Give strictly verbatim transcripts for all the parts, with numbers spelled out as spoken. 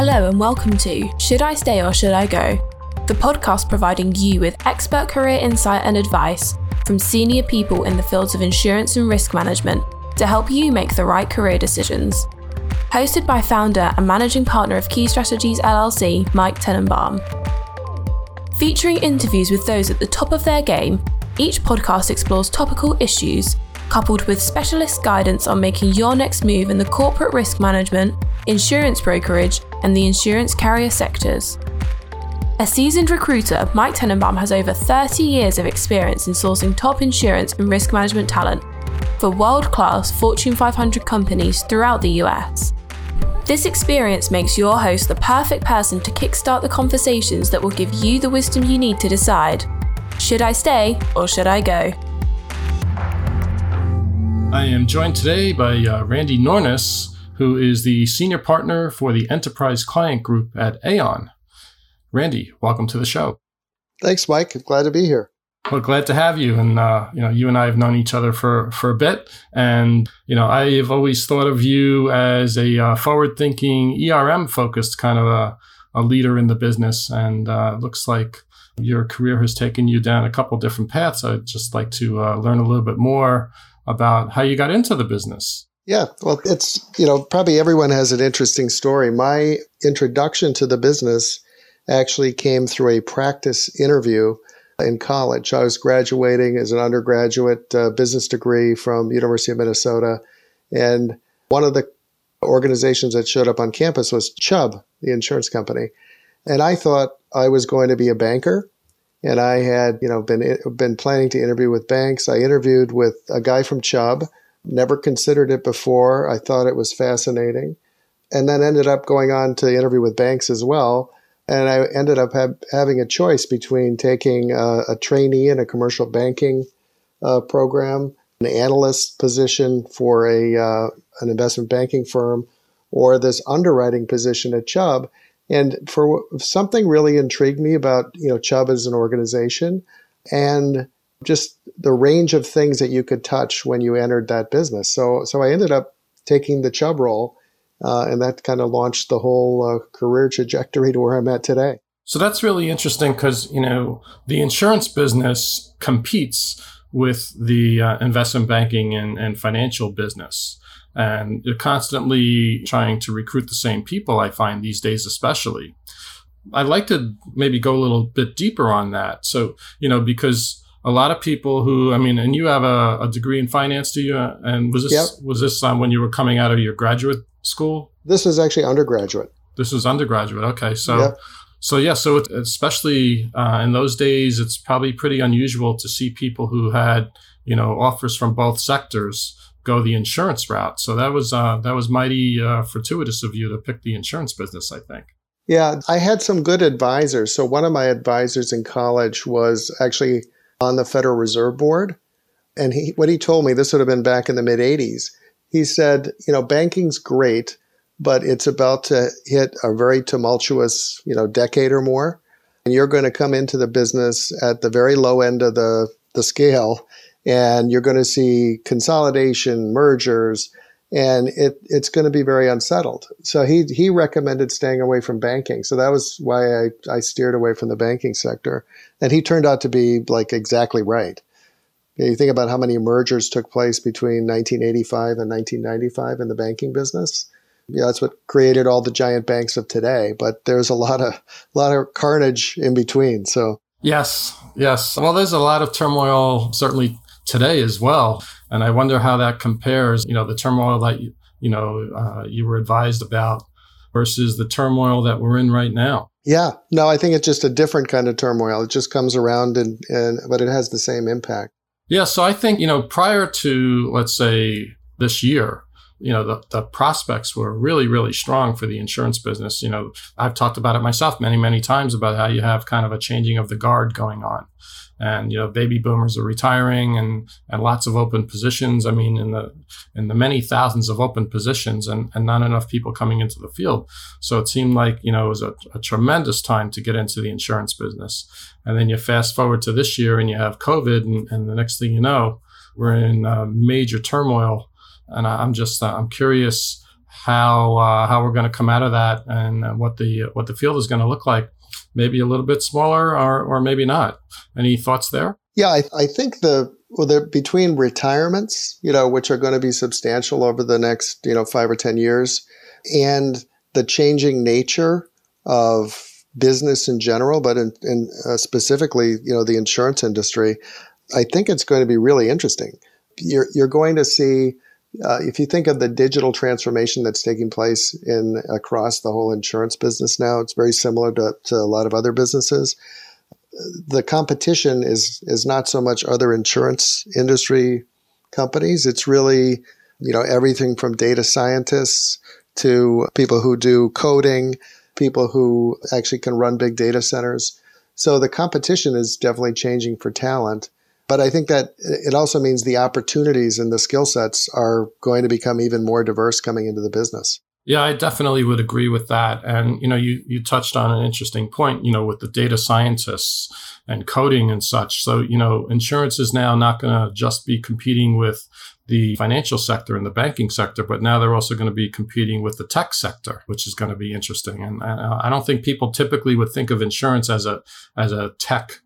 Hello and welcome to Should I Stay or Should I Go? The podcast providing you with expert career insight and advice from senior people in the fields of insurance and risk management to help you make the right career decisions. Hosted by founder and managing partner of Key Strategies L L C, Mike Tannenbaum. Featuring interviews with those at the top of their game, each podcast explores topical issues, coupled with specialist guidance on making your next move in the corporate risk management, insurance brokerage, and the insurance carrier sectors. A seasoned recruiter, Mike Tannenbaum has over thirty years of experience in sourcing top insurance and risk management talent for world-class Fortune five hundred companies throughout the U S. This experience makes your host the perfect person to kickstart the conversations that will give you the wisdom you need to decide, should I stay or should I go? I am joined today by uh, Randy Nornes, who is the senior partner for the Enterprise Client Group at Aon. Randy, welcome to the show. Thanks, Mike. I'm glad to be here. Well, glad to have you. And, uh, you know, you and I have known each other for, for a bit. And, you know, I have always thought of you as a uh, forward-thinking, E R M-focused kind of a, a leader in the business. And uh, it looks like your career has taken you down a couple different paths. I'd just like to uh, learn a little bit more about how you got into the business. Yeah, well, it's, you know, probably everyone has an interesting story. My introduction to the business actually came through a practice interview in college. I was graduating as an undergraduate uh, business degree from University of Minnesota. And one of the organizations that showed up on campus was Chubb, the insurance company. And I thought I was going to be a banker. And I had, you know, been been planning to interview with banks. I interviewed with a guy from Chubb, never considered it before. I thought it was fascinating. And then ended up going on to interview with banks as well. And I ended up ha- having a choice between taking a, a trainee in a commercial banking uh, program, an analyst position for a uh, an investment banking firm, or this underwriting position at Chubb. And for something really intrigued me about, you know, Chubb as an organization and just the range of things that you could touch when you entered that business. So so I ended up taking the Chubb role, uh, and that kind of launched the whole uh, career trajectory to where I'm at today. So that's really interesting because, you know, the insurance business competes with the uh, investment banking and, and financial business. And they're constantly trying to recruit the same people, I find, these days especially. I'd like to maybe go a little bit deeper on that. So, you know, because a lot of people who, I mean, and you have a, a degree in finance, do you? And was this yep. was this um, when you were coming out of your graduate school? This is actually undergraduate. This is undergraduate. Okay. So, yep. so yeah, so it's, especially uh, in those days, it's probably pretty unusual to see people who had, you know, offers from both sectors go the insurance route. So that was uh, that was mighty uh, fortuitous of you to pick the insurance business, I think. Yeah, I had some good advisors. So one of my advisors in college was actually on the Federal Reserve Board. And he, what he told me, this would have been back in the mid-eighties, he said, you know, banking's great, but it's about to hit a very tumultuous, you know, decade or more. And you're going to come into the business at the very low end of the, the scale. And you're going to see consolidation, mergers, and it, it's going to be very unsettled. So he he recommended staying away from banking. So that was why I, I steered away from the banking sector. And he turned out to be like exactly right. You know, you think about how many mergers took place between nineteen eighty-five and nineteen ninety-five in the banking business. You know, that's what created all the giant banks of today. But there's a lot of a lot of carnage in between. So yes, yes. Well, there's a lot of turmoil, certainly today as well. And I wonder how that compares, you know, the turmoil that, you, you know, uh, you were advised about versus the turmoil that we're in right now. Yeah. No, I think it's just a different kind of turmoil. It just comes around and, and but it has the same impact. Yeah. So I think, you know, prior to, let's say, this year, you know, the, the prospects were really, really strong for the insurance business. You know, I've talked about it myself many, many times about how you have kind of a changing of the guard going on. And, you know, baby boomers are retiring and, and lots of open positions. I mean, in the in the many thousands of open positions and, and not enough people coming into the field. So it seemed like, you know, it was a, a tremendous time to get into the insurance business. And then you fast forward to this year and you have COVID and, and the next thing you know, we're in uh, major turmoil. And I'm just, uh, I'm curious how uh, how we're going to come out of that and what the what the field is going to look like. Maybe a little bit smaller, or or maybe not. Any thoughts there? Yeah, I, I think the well, the between retirements, you know, which are going to be substantial over the next, you know, five or ten years, and the changing nature of business in general, but in, in uh, specifically, you know, the insurance industry, I think it's going to be really interesting. You're you're going to see. Uh, if you think of the digital transformation that's taking place in across the whole insurance business now, it's very similar to, to a lot of other businesses. The competition is is not so much other insurance industry companies. It's really, you know, everything from data scientists to people who do coding, people who actually can run big data centers. So the competition is definitely changing for talent. But I think that it also means the opportunities and the skill sets are going to become even more diverse coming into the business. Yeah, I definitely would agree with that. And, you know, you, you touched on an interesting point, you know, with the data scientists and coding and such. So, you know, insurance is now not going to just be competing with the financial sector and the banking sector, but now they're also going to be competing with the tech sector, which is going to be interesting. And I don't think people typically would think of insurance as a as a tech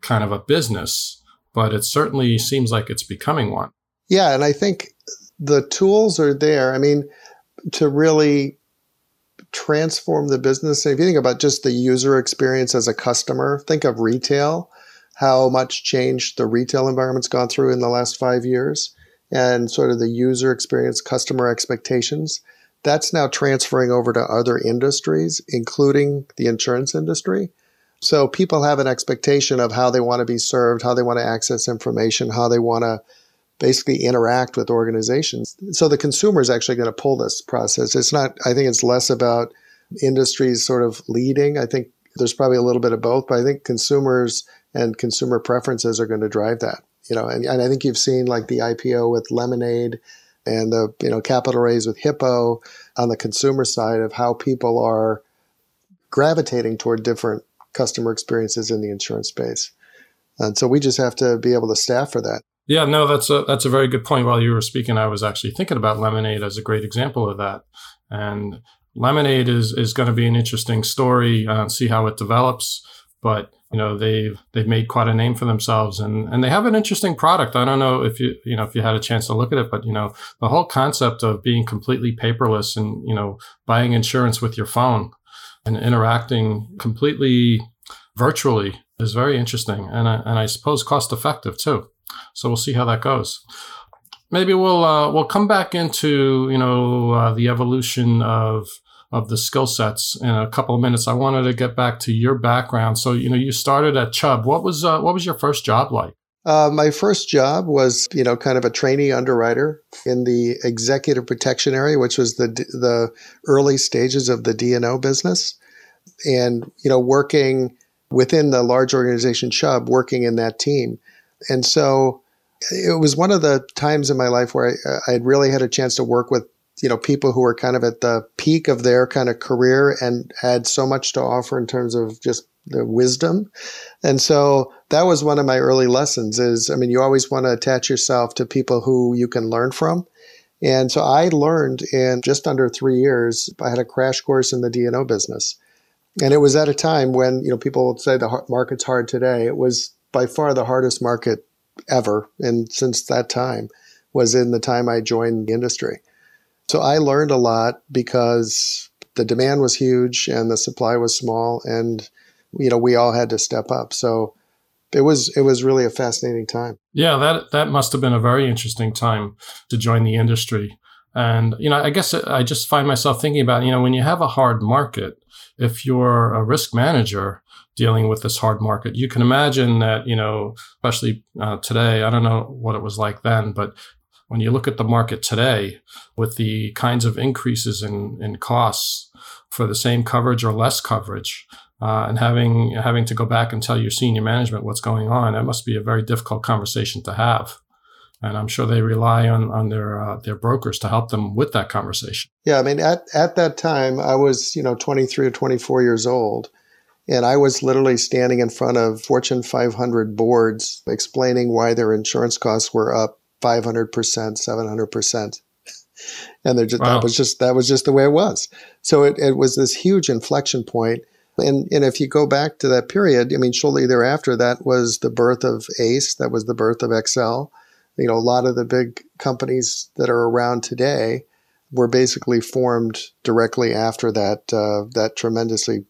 kind of a business, but it certainly seems like it's becoming one. Yeah, and I think the tools are there. I mean, to really transform the business, if you think about just the user experience as a customer, think of retail, how much change the retail environment's gone through in the last five years, and sort of the user experience, customer expectations. That's now transferring over to other industries, including the insurance industry. So people have an expectation of how they want to be served, how they want to access information, how they want to basically interact with organizations. So the consumer is actually going to pull this process. It's not, I think it's less about industries sort of leading. I think there's probably a little bit of both, but I think consumers and consumer preferences are going to drive that. You know, and, and I think you've seen like the I P O with Lemonade and the, you know, capital raise with Hippo on the consumer side of how people are gravitating toward different customer experiences in the insurance space. And so we just have to be able to staff for that. Yeah, no, that's a that's a very good point. While you were speaking, I was actually thinking about Lemonade as a great example of that. And Lemonade is is going to be an interesting story, uh, see how it develops. But, you know, they've they've made quite a name for themselves, and, and they have an interesting product. I don't know if you you know if you had a chance to look at it, but, you know, the whole concept of being completely paperless and, you know, buying insurance with your phone and interacting completely virtually is very interesting, and I, and I suppose cost effective too. So we'll see how that goes. Maybe we'll uh, we'll come back into you know uh, the evolution of of the skill sets in a couple of minutes. I wanted to get back to your background. So you know you started at Chubb. What was uh, what was your first job like? Uh, my first job was you know kind of a trainee underwriter in the executive protection area, which was the the early stages of the D and O business, and you know working within the large organization Chubb, working in that team. And so it was one of the times in my life where I, I had really had a chance to work with you know people who were kind of at the peak of their kind of career and had so much to offer in terms of just the wisdom. And so that was one of my early lessons is, I mean, you always want to attach yourself to people who you can learn from. And so I learned in just under three years, I had a crash course in the D and O business. And it was at a time when, you know, people say the market's hard today. It was by far the hardest market ever. And since that time was in the time I joined the industry. So I learned a lot because the demand was huge and the supply was small, and you know, we all had to step up. So it was it was really a fascinating time. Yeah, that that must have been a very interesting time to join the industry. And, you know, I guess I just find myself thinking about, you know, when you have a hard market, if you're a risk manager dealing with this hard market, you can imagine that, you know, especially uh, today, I don't know what it was like then, but when you look at the market today with the kinds of increases in, in costs for the same coverage or less coverage, Uh, and having having to go back and tell your senior management what's going on, that must be a very difficult conversation to have. And I'm sure they rely on on their uh, their brokers to help them with that conversation. Yeah, I mean, at, at that time, I was you know twenty-three or twenty-four years old, and I was literally standing in front of Fortune five hundred boards explaining why their insurance costs were up five hundred percent, seven hundred percent. And they're just, wow. that was just that was just the way it was. So it, it was this huge inflection point. And and if you go back to that period, I mean, shortly thereafter, that was the birth of Ace. That was the birth of X L. You know, a lot of the big companies that are around today were basically formed directly after that uh, that tremendously,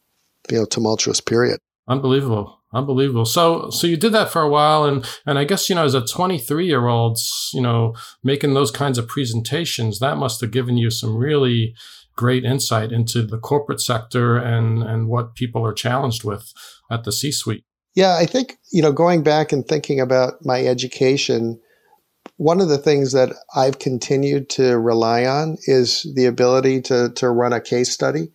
you know, tumultuous period. Unbelievable. Unbelievable. So, so you did that for a while. And, and I guess, you know, as a twenty-three year old, you know, making those kinds of presentations, that must have given you some really great insight into the corporate sector and, and what people are challenged with at the C-suite. Yeah. I think, you know, going back and thinking about my education, one of the things that I've continued to rely on is the ability to, to run a case study.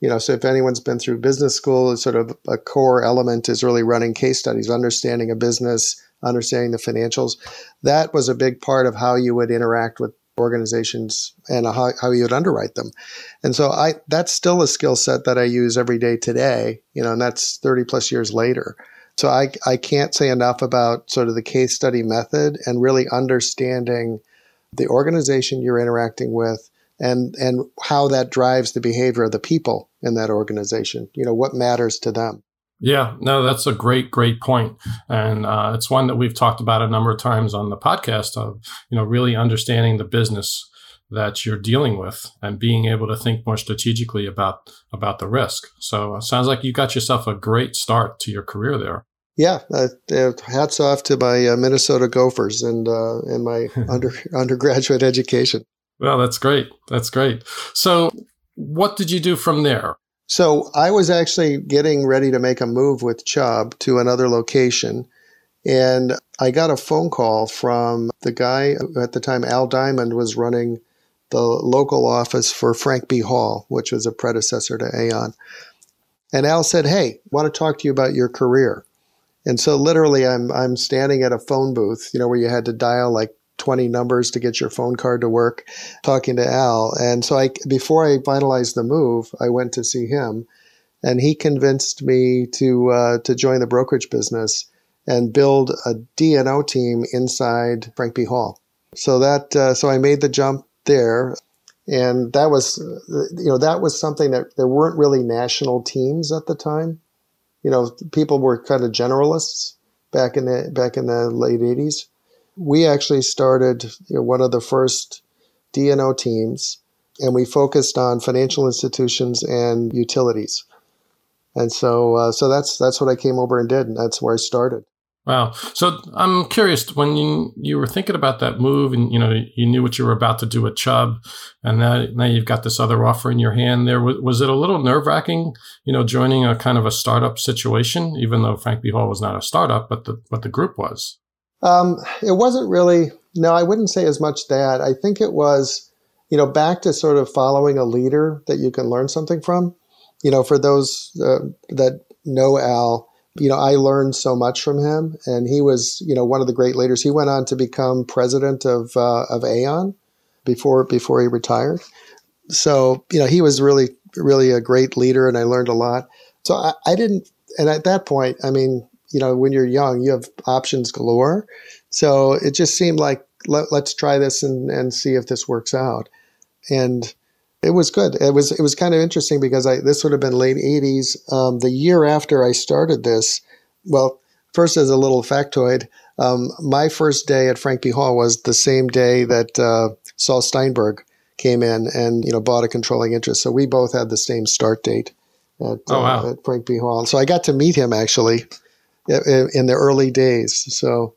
You know, so if anyone's been through business school, it's sort of a core element is really running case studies, understanding a business, understanding the financials. That was a big part of how you would interact with organizations and how, how you would underwrite them. And so I that's still a skill set that I use every day today, you know, and that's thirty plus years later. So I, I can't say enough about sort of the case study method and really understanding the organization you're interacting with and and how that drives the behavior of the people in that organization, you know, what matters to them. Yeah, no, that's a great, great point. And uh, it's one that we've talked about a number of times on the podcast of, you know, really understanding the business that you're dealing with and being able to think more strategically about, about the risk. So it sounds like you got yourself a great start to your career there. Yeah, uh, hats off to my uh, Minnesota Gophers and uh, and my under, undergraduate education. Well, that's great. That's great. So what did you do from there? So I was actually getting ready to make a move with Chubb to another location. And I got a phone call from the guy at the time, Al Diamond, was running the local office for Frank B. Hall, which was a predecessor to Aon. And Al said, hey, want to talk to you about your career. And so literally I'm I'm standing at a phone booth, you know, where you had to dial like twenty numbers to get your phone card to work, talking to Al. And so I, before I finalized the move, I went to see him and he convinced me to uh, to join the brokerage business and build a D and O team inside Frank B. Hall. So that uh, so I made the jump there. And that was, you know, that was something that there weren't really national teams at the time. You know, people were kind of generalists back in the back in the late eighties. We actually started, you know, one of the first D and O teams, and we focused on financial institutions and utilities. And so uh, so that's that's what I came over and did, and that's where I started. Wow. So I'm curious, when you, you were thinking about that move and, you know, you knew what you were about to do at Chubb, and now, now you've got this other offer in your hand there, was, was it a little nerve-wracking, you know, joining a kind of a startup situation, even though Frank B. Hall was not a startup, but the but the group was? Um, it wasn't really, no, I wouldn't say as much that. I think it was, you know, back to sort of following a leader that you can learn something from. You know, for those uh, that know Al, you know, I learned so much from him, and he was, you know, one of the great leaders. He went on to become president of, uh, of Aon before, before he retired. So, you know, he was really, really a great leader, and I learned a lot. So I, I didn't, and at that point, I mean, you know, when you're young, you have options galore. So it just seemed like, let, let's try this and, and see if this works out. And it was good. It was it was kind of interesting because I this would have been late eighties. Um, the year after I started this, well, first as a little factoid, um, my first day at Frank B. Hall was the same day that uh, Saul Steinberg came in and, you know, bought a controlling interest. So we both had the same start date at, oh, wow. uh, at Frank B. Hall. So I got to meet him actually in the early days. So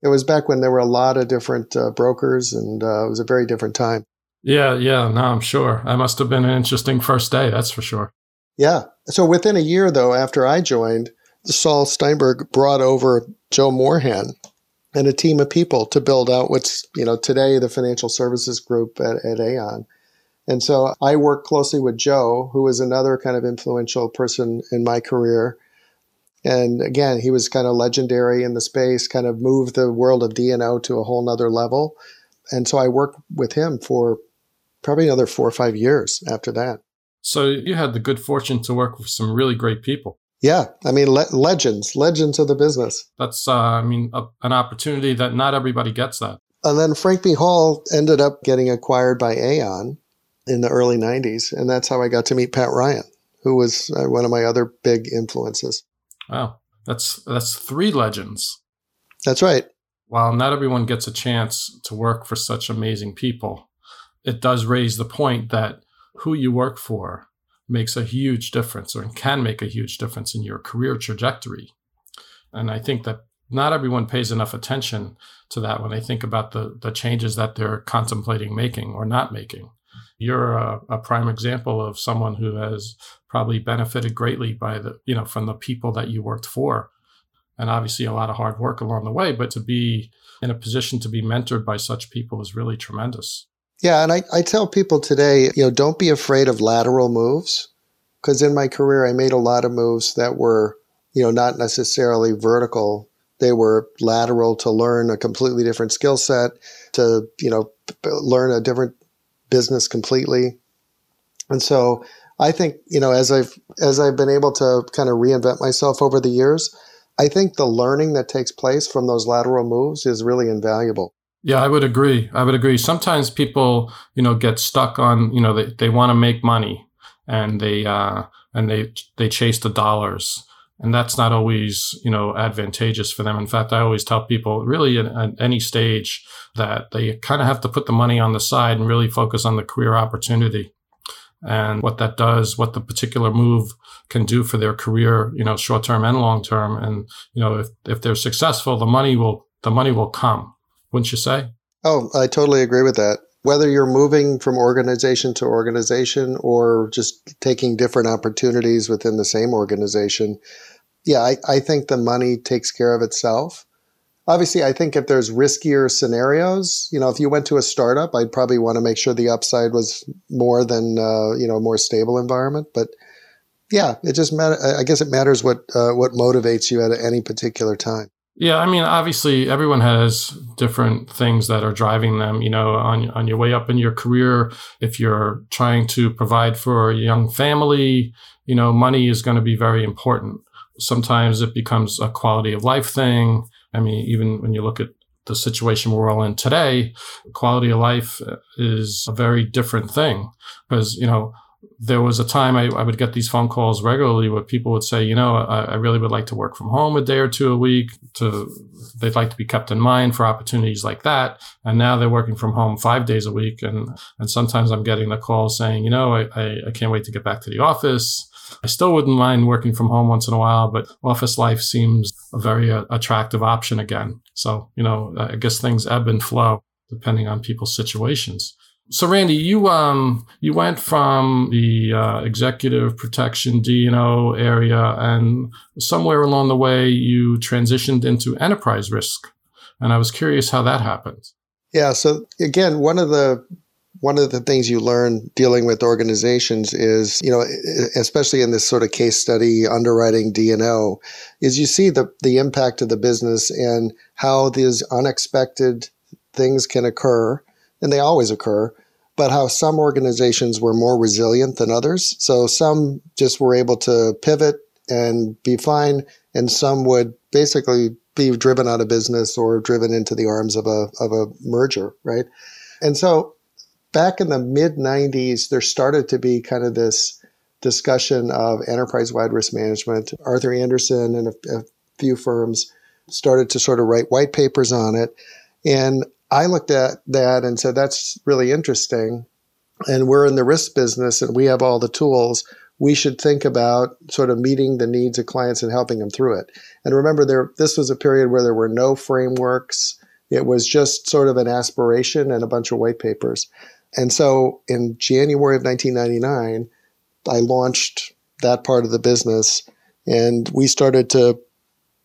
it was back when there were a lot of different uh, brokers, and uh, it was a very different time. Yeah, yeah, no, I'm sure. That must have been an interesting first day, that's for sure. Yeah. So within a year, though, after I joined, Saul Steinberg brought over Joe Morhan and a team of people to build out what's, you know, today the financial services group at, at Aon. And so I worked closely with Joe, who was another kind of influential person in my career. And again, he was kind of legendary in the space, kind of moved the world of D and O to a whole nother level. And so I worked with him for probably another four or five years after that. So you had the good fortune to work with some really great people. Yeah. I mean, le- legends, legends of the business. That's, uh, I mean, a, an opportunity that not everybody gets that. And then Frank B. Hall ended up getting acquired by Aon in the early nineties. And that's how I got to meet Pat Ryan, who was one of my other big influences. Wow. That's that's three legends. That's right. While not everyone gets a chance to work for such amazing people, it does raise the point that who you work for makes a huge difference, or can make a huge difference in your career trajectory. And I think that not everyone pays enough attention to that when they think about the, the changes that they're contemplating making or not making. You're a, a prime example of someone who has probably benefited greatly by the, you know, from the people that you worked for, and obviously a lot of hard work along the way, but to be in a position to be mentored by such people is really tremendous. Yeah. And I, I tell people today, you know, don't be afraid of lateral moves, because in my career, I made a lot of moves that were, you know, not necessarily vertical. They were lateral to learn a completely different skill set, to, you know, learn a different business completely. And so I think, you know, as I've, as I've been able to kind of reinvent myself over the years, I think the learning that takes place from those lateral moves is really invaluable. Yeah, I would agree. I would agree. Sometimes people, you know, get stuck on, you know, they, they want to make money, and they, uh, and they, they chase the dollars. And that's not always, you know, advantageous for them. In fact, I always tell people really at, at any stage that they kind of have to put the money on the side and really focus on the career opportunity and what that does, what the particular move can do for their career, you know, short term and long term. And, you know, if, if they're successful, the money will, the money will come. Wouldn't you say? Oh, I totally agree with that. Whether you're moving from organization to organization or just taking different opportunities within the same organization, yeah, I, I think the money takes care of itself. Obviously, I think if there's riskier scenarios, you know, if you went to a startup, I'd probably want to make sure the upside was more than, uh, you know, a more stable environment. But yeah, it just matter. I guess it matters what uh, what motivates you at any particular time. Yeah, I mean, obviously, everyone has different things that are driving them. You know, on on your way up in your career, if you're trying to provide for a young family, you know, money is going to be very important. Sometimes it becomes a quality of life thing. I mean, even when you look at the situation we're all in today, quality of life is a very different thing, because, you know, there was a time I, I would get these phone calls regularly where people would say, you know, I, I really would like to work from home a day or two a week. To they'd like to be kept in mind for opportunities like that. And now they're working from home five days a week. And and sometimes I'm getting the call saying, you know, I, I, I can't wait to get back to the office. I still wouldn't mind working from home once in a while, but office life seems a very uh, attractive option again. So, you know, I guess things ebb and flow depending on people's situations. So, Randy, you um you went from the uh, executive protection D and O area, and somewhere along the way, you transitioned into enterprise risk. And I was curious how that happened. Yeah. So, again, one of the one of the things you learn dealing with organizations is, you know, especially in this sort of case study underwriting D and O, is you see the the impact of the business and how these unexpected things can occur, and they always occur, but how some organizations were more resilient than others. So some just were able to pivot and be fine, and some would basically be driven out of business or driven into the arms of a of a merger, right? And so back in the mid nineties, there started to be kind of this discussion of enterprise-wide risk management. Arthur Andersen and a, a few firms started to sort of write white papers on it. And I looked at that and said, that's really interesting. And we're in the risk business and we have all the tools. We should think about sort of meeting the needs of clients and helping them through it. And remember, there this was a period where there were no frameworks. It was just sort of an aspiration and a bunch of white papers. And so in January of nineteen ninety-nine, I launched that part of the business, and we started to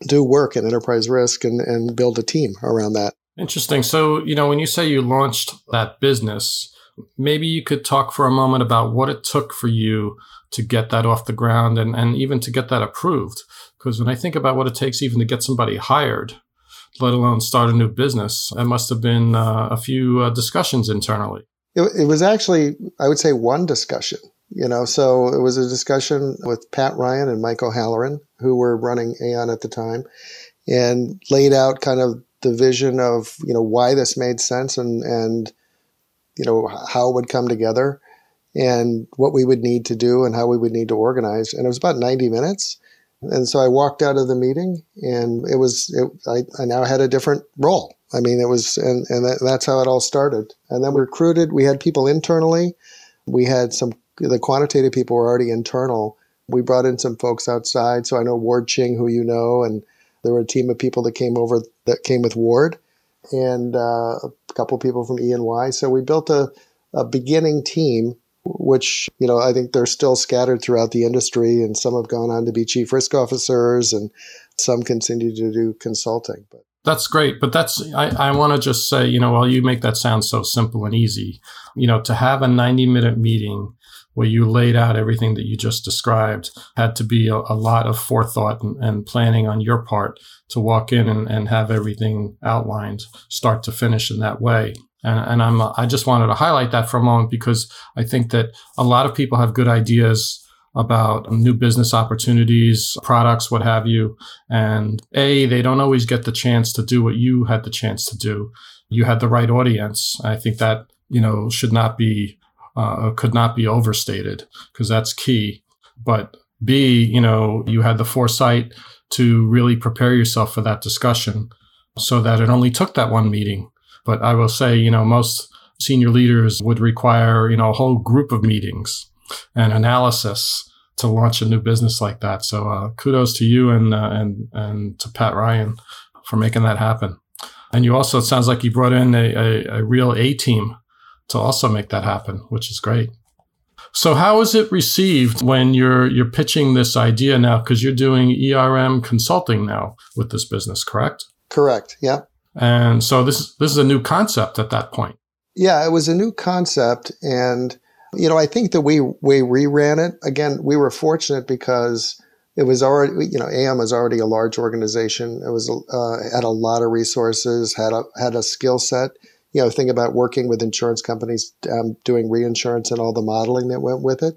do work in enterprise risk and, and build a team around that. Interesting. So, you know, when you say you launched that business, maybe you could talk for a moment about what it took for you to get that off the ground and, and even to get that approved. Because when I think about what it takes even to get somebody hired, let alone start a new business, it must have been uh, a few uh, discussions internally. It, it was actually, I would say, one discussion. You know, so it was a discussion with Pat Ryan and Mike O'Halloran, who were running Aon at the time, and laid out kind of the vision of, you know, why this made sense and, and, you know, how it would come together and what we would need to do and how we would need to organize. And it was about ninety minutes. And so I walked out of the meeting and it was, it, I, I now had a different role. I mean, it was, and, and that, that's how it all started. And then we recruited, we had people internally. We had some, the quantitative people were already internal. We brought in some folks outside. So I know Ward Ching, who you know, and there were a team of people that came over, that came with Ward, and uh, a couple people from E and Y. So we built a, a beginning team, which, you know, I think they're still scattered throughout the industry, and some have gone on to be chief risk officers and some continue to do consulting. But that's great. But that's, I, I want to just say, you know, while you make that sound so simple and easy, you know, to have a ninety minute meeting where you laid out everything that you just described had to be a, a lot of forethought and, and planning on your part to walk in and, and have everything outlined start to finish in that way. And, and I'm, I just wanted to highlight that for a moment, because I think that a lot of people have good ideas about new business opportunities, products, what have you. And A, they don't always get the chance to do what you had the chance to do. You had the right audience. I think that, you know, should not be, uh, could not be overstated, because that's key. But B, you know, you had the foresight to really prepare yourself for that discussion, so that it only took that one meeting. But I will say, you know, most senior leaders would require, you know, a whole group of meetings and analysis to launch a new business like that. So uh, kudos to you and uh, and and to Pat Ryan for making that happen. And you also, it sounds like you brought in a, a, a real A-team to also make that happen, which is great. So how is it received when you're you're pitching this idea now? Because you're doing E R M consulting now with this business, correct? Correct. Yeah. And so this this is a new concept at that point. Yeah, it was a new concept. And, you know, I think that we, we re-ran it. Again, we were fortunate because it was already, you know, A M was already a large organization. It was uh, had a lot of resources, had a, had a skill set. You know, think about working with insurance companies, um, doing reinsurance and all the modeling that went with it.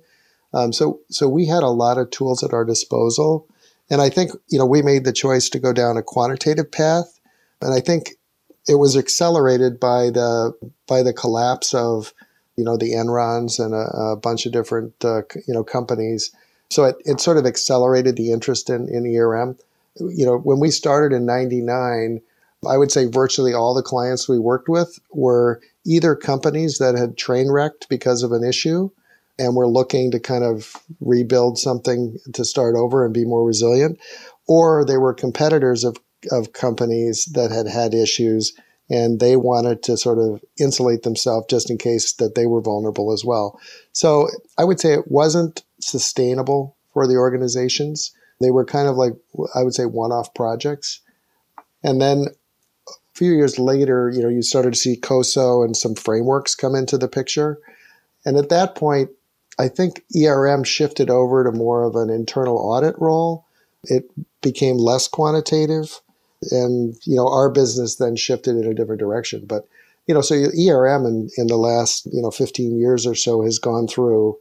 Um, so so we had a lot of tools at our disposal. And I think, you know, we made the choice to go down a quantitative path. And I think it was accelerated by the by the collapse of, you know, the Enrons and a, a bunch of different, uh, you know, companies. So it, it sort of accelerated the interest in, in E R M. You know, when we started in ninety-nine, I would say virtually all the clients we worked with were either companies that had train wrecked because of an issue and were looking to kind of rebuild something to start over and be more resilient, or they were competitors of of companies that had had issues and they wanted to sort of insulate themselves just in case that they were vulnerable as well. So I would say it wasn't sustainable for the organizations. They were kind of like, I would say, one-off projects. And then a few years later, you know, you started to see COSO and some frameworks come into the picture. And at that point, I think E R M shifted over to more of an internal audit role. It became less quantitative. And, you know, our business then shifted in a different direction. But, you know, so E R M in, in the last, you know, fifteen years or so has gone through,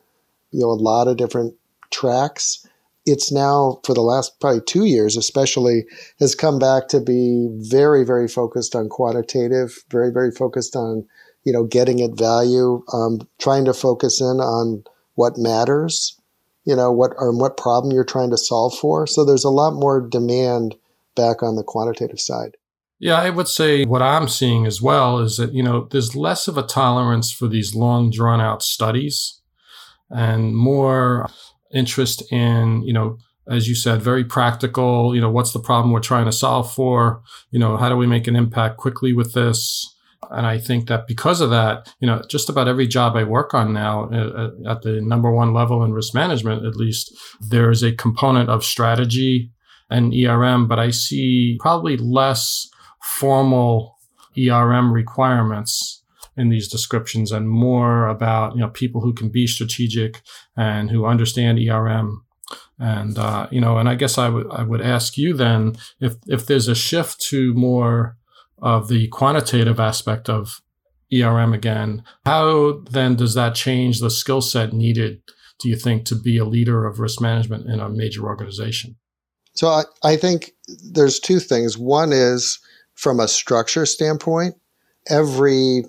you know, a lot of different tracks. It's now, for the last probably two years especially, has come back to be very, very focused on quantitative, very, very focused on, you know, getting at value, um, trying to focus in on what matters, you know, what or what problem you're trying to solve for. So there's a lot more demand back on the quantitative side. Yeah, I would say what I'm seeing as well is that, you know, there's less of a tolerance for these long drawn out studies and more interest in, you know, as you said, very practical, you know, what's the problem we're trying to solve for? You know, how do we make an impact quickly with this? And I think that because of that, you know, just about every job I work on now uh, at the number one level in risk management, at least, there is a component of strategy and E R M, but I see probably less formal E R M requirements in these descriptions and more about, you know, people who can be strategic and who understand E R M. And, uh, you know, and I guess I, w- I would ask you then if, if there's a shift to more of the quantitative aspect of E R M again, how then does that change the skill set needed, do you think, to be a leader of risk management in a major organization? So I, I think there's two things. One is from a structure standpoint, every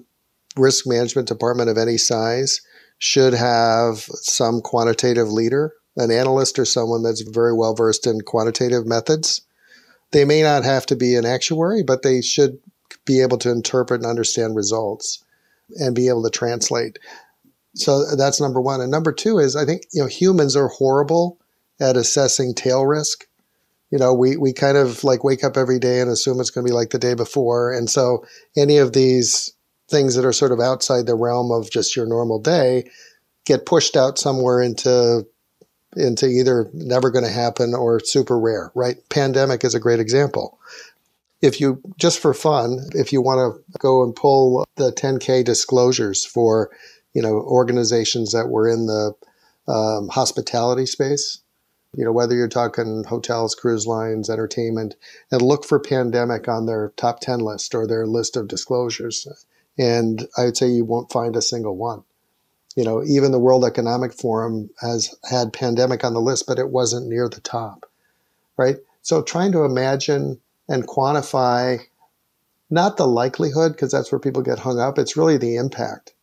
risk management department of any size should have some quantitative leader, an analyst or someone that's very well versed in quantitative methods. They may not have to be an actuary, but they should be able to interpret and understand results and be able to translate. So that's number one. And number two is, I think, you know, humans are horrible at assessing tail risk. You know, we, we kind of like wake up every day and assume it's going to be like the day before. And so any of these things that are sort of outside the realm of just your normal day get pushed out somewhere into into either never going to happen or super rare, right? Pandemic is a great example. If you, just for fun, if you want to go and pull the ten K disclosures for, you know, organizations that were in the um, hospitality space, you know, whether you're talking hotels, cruise lines, entertainment, and look for pandemic on their top ten list or their list of disclosures. And I would say you won't find a single one. You know, even the World Economic Forum has had pandemic on the list, but it wasn't near the top, right? So trying to imagine and quantify not the likelihood, because that's where people get hung up, it's really the impact.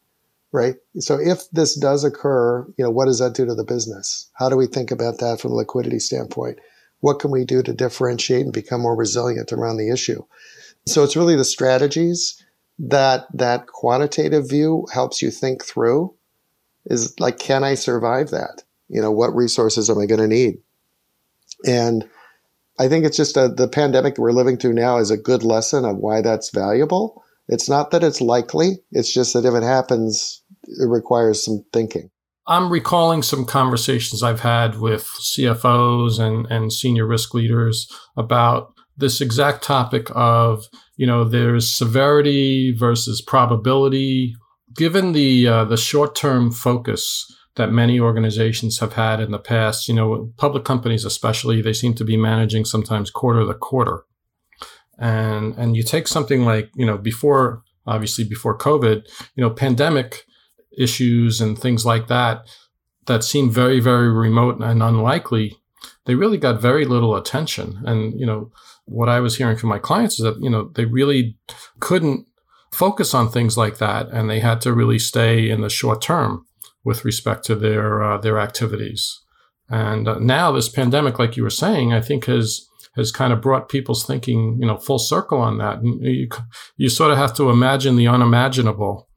Right? So if this does occur, you know, what does that do to the business? How do we think about that from a liquidity standpoint? What can we do to differentiate and become more resilient around the issue? So it's really the strategies that that quantitative view helps you think through is like, can I survive that? You know, what resources am I going to need? And I think it's just a, the pandemic we're living through now is a good lesson of why that's valuable. It's not that it's likely. It's just that if it happens, it requires some thinking. I'm recalling some conversations I've had with C F Os and, and senior risk leaders about this exact topic of, you know, there's severity versus probability. Given the uh, the short-term focus that many organizations have had in the past, you know, public companies especially, they seem to be managing sometimes quarter to quarter. And and you take something like, you know, before, obviously before COVID, you know, pandemic issues and things like that, that seem very, very remote and unlikely, they really got very little attention. And, you know, what I was hearing from my clients is that, you know, they really couldn't focus on things like that. And they had to really stay in the short term with respect to their, uh, their activities. And uh, now this pandemic, like you were saying, I think has... has kind of brought people's thinking, you know, full circle on that. And you, you sort of have to imagine the unimaginable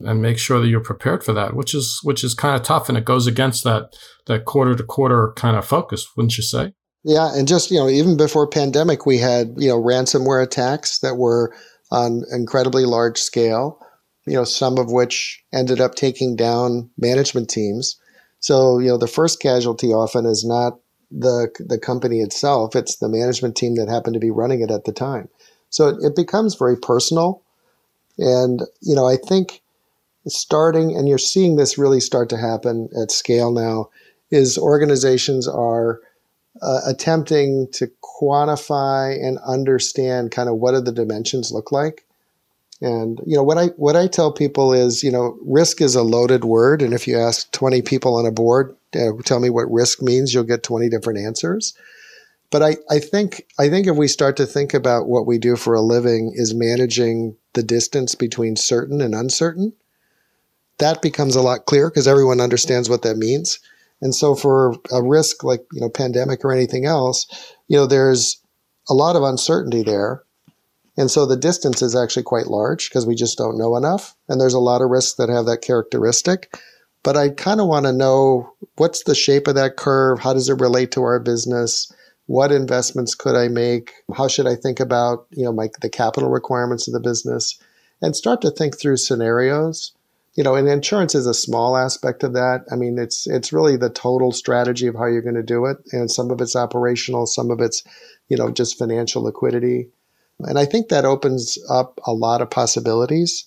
and make sure that you're prepared for that, which is which is kind of tough. And it goes against that that quarter to quarter kind of focus, wouldn't you say? Yeah. And just, you know, even before pandemic, we had, you know, ransomware attacks that were on incredibly large scale, you know, some of which ended up taking down management teams. So, you know, the first casualty often is not the the company itself, it's the management team that happened to be running it at the time. So it, it becomes very personal. And, you know, I think starting, and you're seeing this really start to happen at scale now, is organizations are uh, attempting to quantify and understand kind of what do the dimensions look like. And, you know, what I what I tell people is, you know, risk is a loaded word. And if you ask twenty people on a board, uh, tell me what risk means, you'll get twenty different answers. But I, I think I think if we start to think about what we do for a living is managing the distance between certain and uncertain, that becomes a lot clearer because everyone understands what that means. And so for a risk like, you know, pandemic or anything else, you know, there's a lot of uncertainty there. And so the distance is actually quite large because we just don't know enough. And there's a lot of risks that have that characteristic. But I kind of want to know, what's the shape of that curve? How does it relate to our business? What investments could I make? How should I think about, you know, my, the capital requirements of the business? And start to think through scenarios. You know, and insurance is a small aspect of that. I mean, it's it's really the total strategy of how you're going to do it. And some of it's operational, some of it's, you know, just financial liquidity. And I think that opens up a lot of possibilities.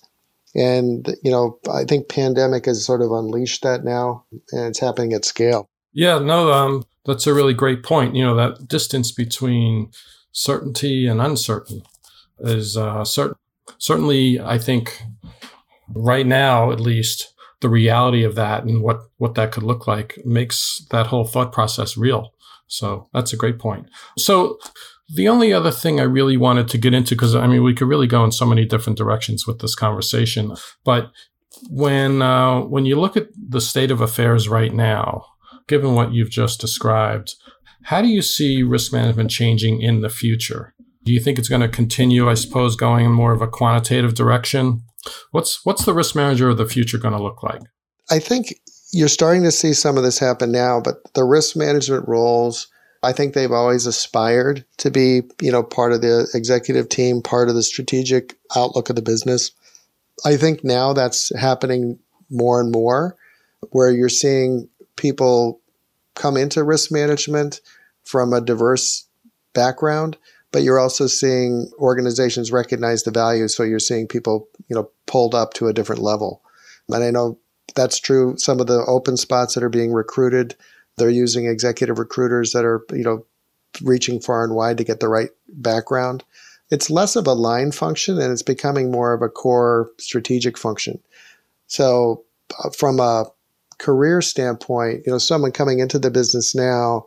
And, you know, I think pandemic has sort of unleashed that now, and it's happening at scale. Yeah, no, um, that's a really great point. You know, that distance between certainty and uncertain is uh, cert- certainly, I think, right now, at least, the reality of that and what, what that could look like makes that whole thought process real. So that's a great point. So The only other thing I really wanted to get into, because I mean, we could really go in so many different directions with this conversation, but when uh, when you look at the state of affairs right now, given what you've just described, how do you see risk management changing in the future? Do you think it's going to continue, I suppose, going in more of a quantitative direction? What's what's the risk manager of the future going to look like? I think you're starting to see some of this happen now, but the risk management roles, I think they've always aspired to be, you know, part of the executive team, part of the strategic outlook of the business. I think now that's happening more and more, where you're seeing people come into risk management from a diverse background, but you're also seeing organizations recognize the value. So you're seeing people, you know, pulled up to a different level. And I know that's true. Some of the open spots that are being recruited, they're using executive recruiters that are, you know, reaching far and wide to get the right background. It's less of a line function and it's becoming more of a core strategic function. So from a career standpoint, you know, someone coming into the business now,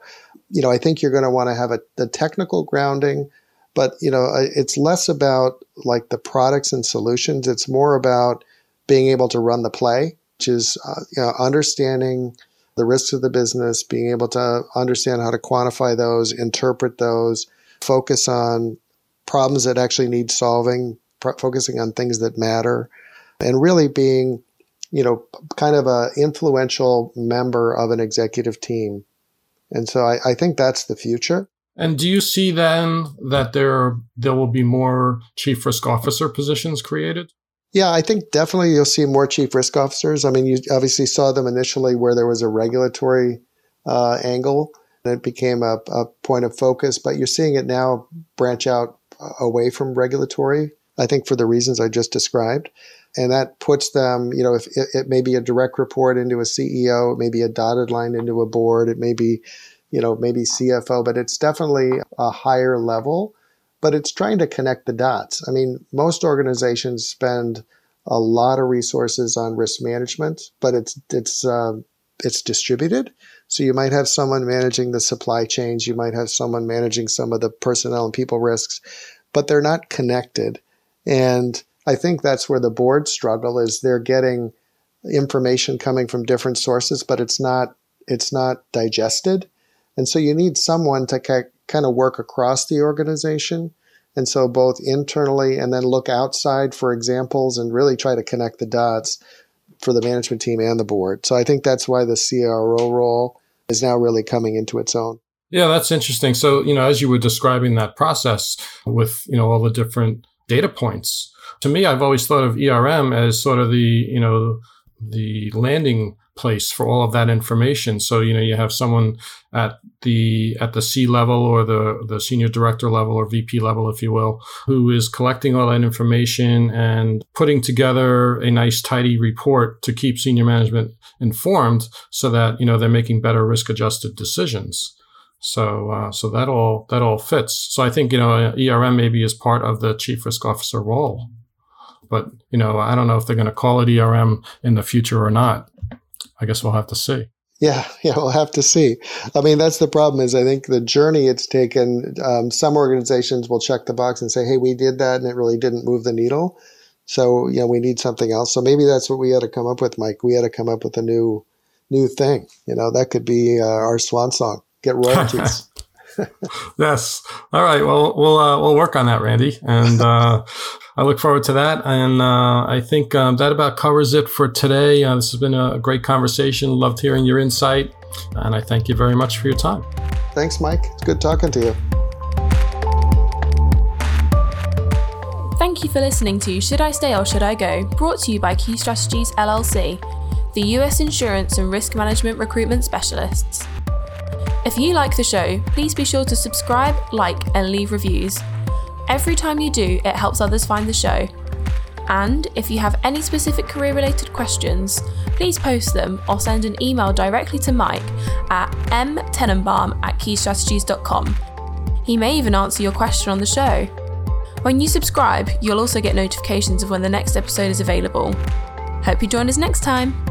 you know, I think you're going to want to have a, a technical grounding, but, you know, it's less about like the products and solutions. It's more about being able to run the play, which is, uh, you know, understanding the risks of the business, being able to understand how to quantify those, interpret those, focus on problems that actually need solving, pro- focusing on things that matter, and really being, you know, kind of an influential member of an executive team. And so I, I think that's the future. And do you see then that there there will be more chief risk officer positions created? Yeah, I think definitely you'll see more chief risk officers. I mean, you obviously saw them initially where there was a regulatory uh, angle and it became a, a point of focus, but you're seeing it now branch out away from regulatory, I think for the reasons I just described. And that puts them, you know, if it, it may be a direct report into a C E O, it may be a dotted line into a board, it may be, you know, maybe C F O, but it's definitely a higher level, but it's trying to connect the dots. I mean, most organizations spend a lot of resources on risk management, but it's, it's, uh, it's distributed. So you might have someone managing the supply chains, you might have someone managing some of the personnel and people risks, but they're not connected. And I think that's where the boards struggle is they're getting information coming from different sources, but it's not it's not digested. And so you need someone to ca- kind of work across the organization. And so both internally and then look outside for examples and really try to connect the dots for the management team and the board. So I think that's why the C R O role is now really coming into its own. Yeah, that's interesting. So, you know, as you were describing that process with, you know, all the different data points, to me, I've always thought of E R M as sort of the, you know, the landing place for all of that information. So, you know, you have someone at the at the C level or the, the senior director level or V P level, if you will, who is collecting all that information and putting together a nice, tidy report to keep senior management informed so that, you know, they're making better risk-adjusted decisions. So, uh, so that all that all fits. So I think, you know, E R M maybe is part of the chief risk officer role. But, you know, I don't know if they're going to call it E R M in the future or not. I guess we'll have to see. Yeah, yeah, we'll have to see. I mean, that's the problem is I think the journey it's taken, um, some organizations will check the box and say, hey, we did that and it really didn't move the needle. So, you know, we need something else. So maybe that's what we had to come up with, Mike. We had to come up with a new new thing. You know, that could be uh, our swan song, get royalties. Yes. All right. Well, we'll uh, we'll work on that, Randy. And uh, I look forward to that. And uh, I think um, that about covers it for today. Uh, this has been a great conversation. Loved hearing your insight. And I thank you very much for your time. Thanks, Mike. It's good talking to you. Thank you for listening to Should I Stay or Should I Go? Brought to you by Key Strategies L L C, the U S insurance and risk management recruitment specialists. If you like the show, please be sure to subscribe, like, and leave reviews. Every time you do, it helps others find the show. And if you have any specific career-related questions, please post them or send an email directly to Mike at m tannenbaum at key strategies dot com. He may even answer your question on the show. When you subscribe, you'll also get notifications of when the next episode is available. Hope you join us next time.